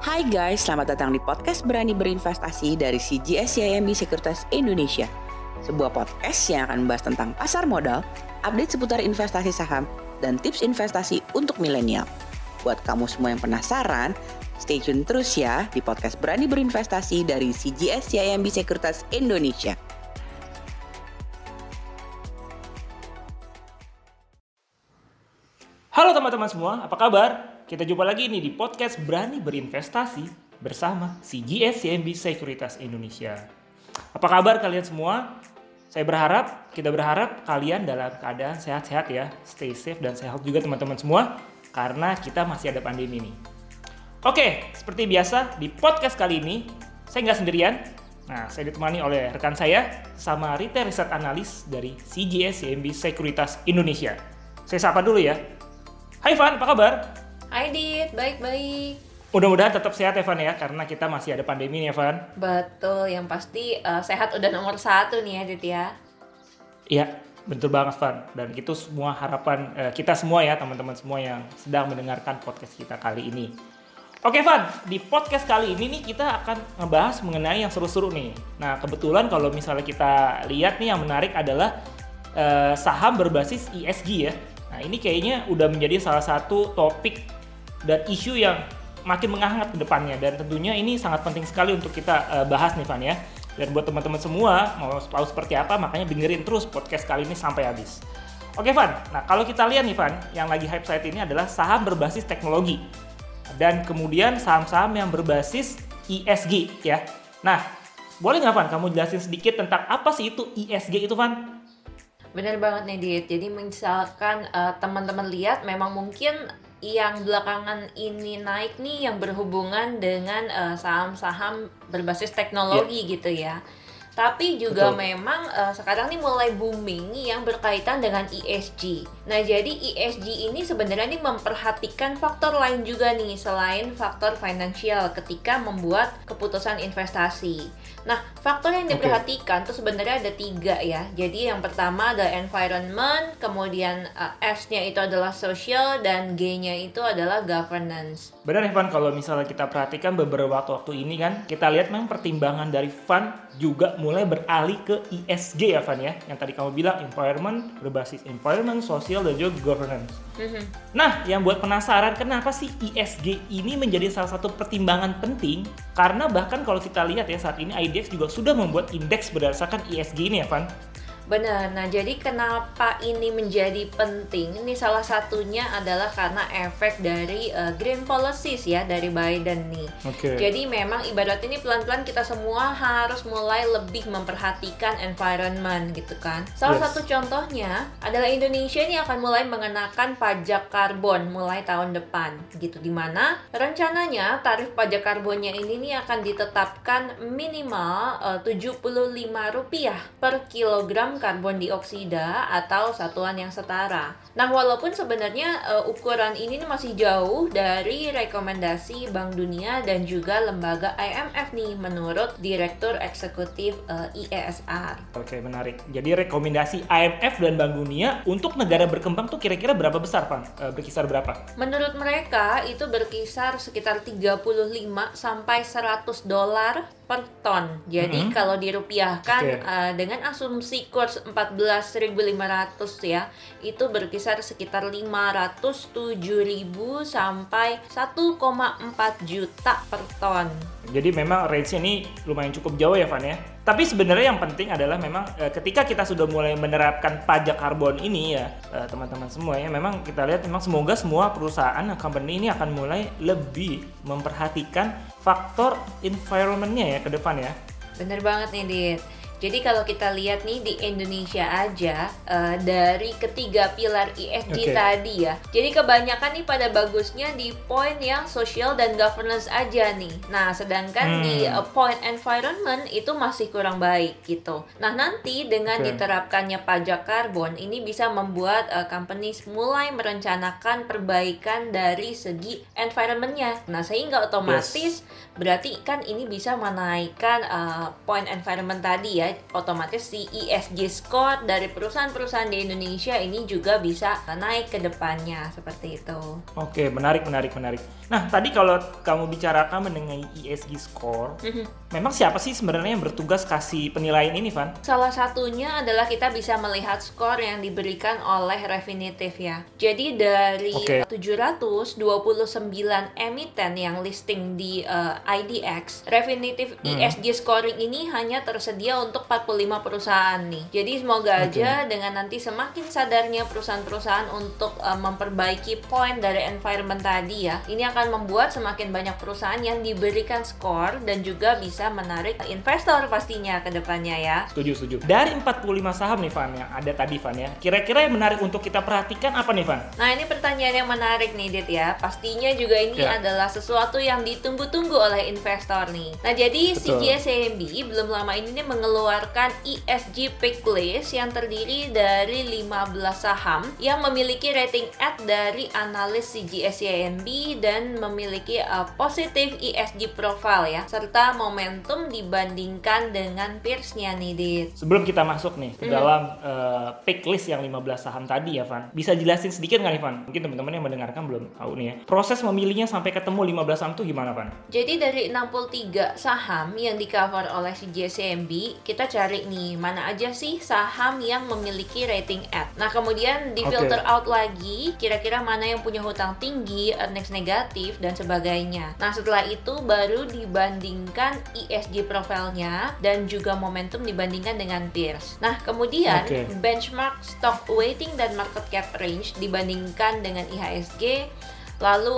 Hai guys, selamat datang di podcast Berani Berinvestasi dari CGS CIMB Sekuritas Indonesia. Sebuah podcast yang akan membahas tentang pasar modal, update seputar investasi saham, dan tips investasi untuk milenial. Buat kamu semua yang penasaran, stay tune terus ya di podcast Berani Berinvestasi dari CGS CIMB Sekuritas Indonesia. Halo teman-teman semua, apa kabar? Kita jumpa lagi nih di podcast Berani Berinvestasi bersama CGS CIMB Sekuritas Indonesia. Apa kabar kalian semua? Kita berharap kalian dalam keadaan sehat-sehat ya. Stay safe dan sehat juga teman-teman semua, karena kita masih ada pandemi nih. Oke, seperti biasa di podcast kali ini, saya nggak sendirian. Nah, saya ditemani oleh rekan saya, sama Retail Riset Analis dari CGS CIMB Sekuritas Indonesia. Saya sapa dulu ya. Hai Van, apa kabar? Hai Dit, baik-baik. Mudah-mudahan tetap sehat ya Van ya, karena kita masih ada pandemi nih ya Van. Betul, yang pasti sehat udah nomor satu nih ya Dit ya. Iya, betul banget Van. Dan itu semua harapan kita semua ya, teman-teman semua yang sedang mendengarkan podcast kita kali ini. Oke Van, di podcast kali ini nih kita akan ngebahas mengenai yang seru-seru nih. Nah kebetulan kalau misalnya kita lihat nih yang menarik adalah saham berbasis ESG ya. Nah ini kayaknya udah menjadi salah satu topik dan isu yang makin menghangat ke depannya, dan tentunya ini sangat penting sekali untuk kita bahas nih Van ya. Dan buat teman-teman semua mau tahu seperti apa, makanya dengerin terus podcast kali ini sampai habis. Oke Van, nah kalau kita lihat nih Van, yang lagi hype saat ini adalah saham berbasis teknologi dan kemudian saham-saham yang berbasis ESG ya. Nah boleh nggak Van kamu jelasin sedikit tentang apa sih itu ESG itu Van? Bener banget nih Dit, jadi misalkan teman-teman lihat memang mungkin yang belakangan ini naik nih yang berhubungan dengan saham-saham berbasis teknologi gitu ya. Tapi juga betul, memang sekarang nih mulai booming yang berkaitan dengan ESG. Nah jadi ESG ini sebenarnya nih memperhatikan faktor lain juga nih selain faktor finansial ketika membuat keputusan investasi. Nah, faktor yang diperhatikan itu sebenarnya ada tiga ya. Jadi yang pertama ada environment, kemudian S-nya itu adalah social, dan G-nya itu adalah governance. Benar ya Van, kalau misalnya kita perhatikan beberapa waktu ini kan, kita lihat memang pertimbangan dari Van juga mulai beralih ke ESG ya Van ya. Yang tadi kamu bilang environment, berbasis environment, social, dan juga governance. Nah, yang buat penasaran kenapa sih ESG ini menjadi salah satu pertimbangan penting? Karena bahkan kalau kita lihat ya saat ini IDX juga sudah membuat indeks berdasarkan ESG ini ya Van? Benar, nah jadi kenapa ini menjadi penting? Ini salah satunya adalah karena efek dari green policies ya dari Biden nih. Jadi memang ibaratnya ini pelan-pelan kita semua harus mulai lebih memperhatikan environment gitu kan. Salah satu contohnya adalah Indonesia ini akan mulai mengenakan pajak karbon mulai tahun depan gitu. Dimana rencananya tarif pajak karbonnya ini nih akan ditetapkan minimal Rp75 per kilogram karbon dioksida atau satuan yang setara. Nah, walaupun sebenarnya ukuran ini masih jauh dari rekomendasi Bank Dunia dan juga lembaga IMF nih menurut Direktur Eksekutif IESR. Oke, menarik. Jadi rekomendasi IMF dan Bank Dunia untuk negara berkembang tuh kira-kira berapa besar, Pan? Berkisar berapa? Menurut mereka itu berkisar sekitar 35 sampai 100 dolar per ton. Jadi kalau dirupiahkan dengan asumsi kurs 14.500 ya, itu berkisar sekitar 507.000 sampai 1,4 juta per ton. Jadi memang range-nya ini lumayan cukup jauh ya Van ya. Tapi sebenarnya yang penting adalah memang ketika kita sudah mulai menerapkan pajak karbon ini ya teman-teman semua ya, memang kita lihat memang semoga semua perusahaan dan company ini akan mulai lebih memperhatikan faktor environment-nya ya ke depan ya. Bener banget nih Dit. Jadi kalau kita lihat nih di Indonesia aja dari ketiga pilar ESG tadi ya. Jadi kebanyakan nih pada bagusnya di poin yang social dan governance aja nih. Nah sedangkan di poin environment itu masih kurang baik gitu. Nah nanti dengan diterapkannya pajak karbon ini bisa membuat companies mulai merencanakan perbaikan dari segi environmentnya. Nah sehingga otomatis berarti kan ini bisa menaikkan poin environment tadi ya ya, otomatis si ESG score dari perusahaan-perusahaan di Indonesia ini juga bisa naik ke depannya, seperti itu. Oke, menarik. Nah, tadi kalau kamu bicarakan mengenai ESG score, memang siapa sih sebenarnya yang bertugas kasih penilaian ini, Van? Salah satunya adalah kita bisa melihat skor yang diberikan oleh Refinitiv ya. Jadi dari 729 emiten yang listing di IDX, Refinitiv ESG scoring ini hanya tersedia untuk 45 perusahaan nih. Jadi semoga aja dengan nanti semakin sadarnya perusahaan-perusahaan untuk memperbaiki poin dari environment tadi ya, ini akan membuat semakin banyak perusahaan yang diberikan skor dan juga bisa menarik investor pastinya ke depannya ya. Setuju. Dari 45 saham nih Van yang ada tadi Van ya, kira-kira yang menarik untuk kita perhatikan apa nih Van? Nah, ini pertanyaan yang menarik nih Dit ya. Pastinya juga ini adalah sesuatu yang ditunggu-tunggu oleh investor nih. Nah, jadi CGS CIMB belum lama ini mengeluarkan ESG pick list yang terdiri dari 15 saham yang memiliki rating at dari analis CGS CIMB dan memiliki positive ESG profile ya, serta momentum dibandingkan dengan peersnya nih Dit. Sebelum kita masuk nih ke dalam pick list yang 15 saham tadi ya Van, bisa jelasin sedikit nggak nih Van? Mungkin teman-teman yang mendengarkan belum tahu nih ya, proses memilihnya sampai ketemu 15 saham tuh gimana Van? Jadi dari 63 saham yang di cover oleh GSMB, kita cari nih mana aja sih saham yang memiliki rating at. Nah, kemudian di filter out lagi kira-kira mana yang punya hutang tinggi, earnings negatif dan sebagainya. Nah, setelah itu baru dibandingkan ESG profilnya dan juga momentum dibandingkan dengan peers. Nah, kemudian benchmark stock weighting dan market cap range dibandingkan dengan IHSG. Lalu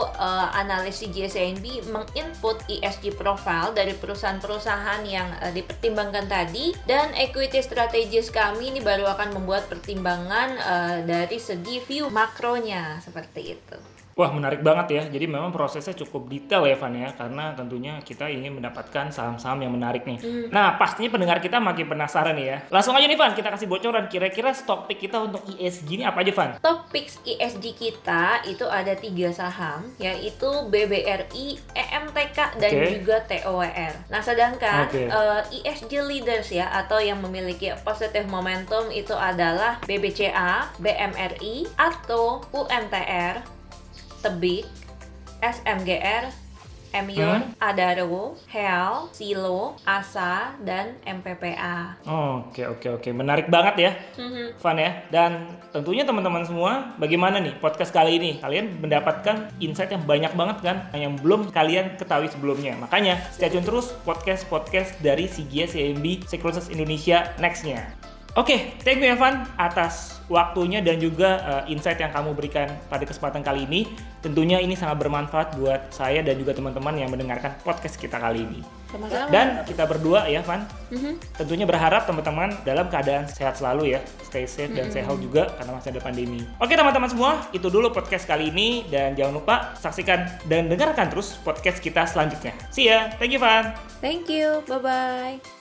analis GSMB menginput ESG profile dari perusahaan-perusahaan yang dipertimbangkan tadi, dan equity strategis kami ini baru akan membuat pertimbangan dari segi view makronya, seperti itu. Wah, menarik banget ya. Jadi memang prosesnya cukup detail ya Van ya, karena tentunya kita ingin mendapatkan saham-saham yang menarik nih. Nah, pastinya pendengar kita makin penasaran nih ya. Langsung aja nih Van, kita kasih bocoran kira-kira stock pick kita untuk ESG ini apa aja Van? Stock picks ESG kita itu ada 3 saham, yaitu BBRI, EMTK, dan juga TOWR. Nah, sedangkan ESG leaders ya, atau yang memiliki positive momentum itu adalah BBCA, BMRI, atau UNTR, Tebik, SMGR, Adaro, HAL, Silo, ASA, dan MPPA. Oke. Menarik banget ya, Van ya. Dan tentunya teman-teman semua, bagaimana nih podcast kali ini? Kalian mendapatkan insight yang banyak banget kan, yang belum kalian ketahui sebelumnya. Makanya, stay tune terus podcast-podcast dari CGS CIMB Sekuritas Indonesia next-nya. Oke, thank you Evan atas waktunya dan juga insight yang kamu berikan pada kesempatan kali ini. Tentunya ini sangat bermanfaat buat saya dan juga teman-teman yang mendengarkan podcast kita kali ini. Sama-sama. Dan kita berdua ya Van, tentunya berharap teman-teman dalam keadaan sehat selalu ya. Stay safe dan stay healthy juga karena masih ada pandemi. Oke teman-teman semua, itu dulu podcast kali ini. Dan jangan lupa saksikan dan dengarkan terus podcast kita selanjutnya. See ya, thank you Van. Thank you, bye-bye.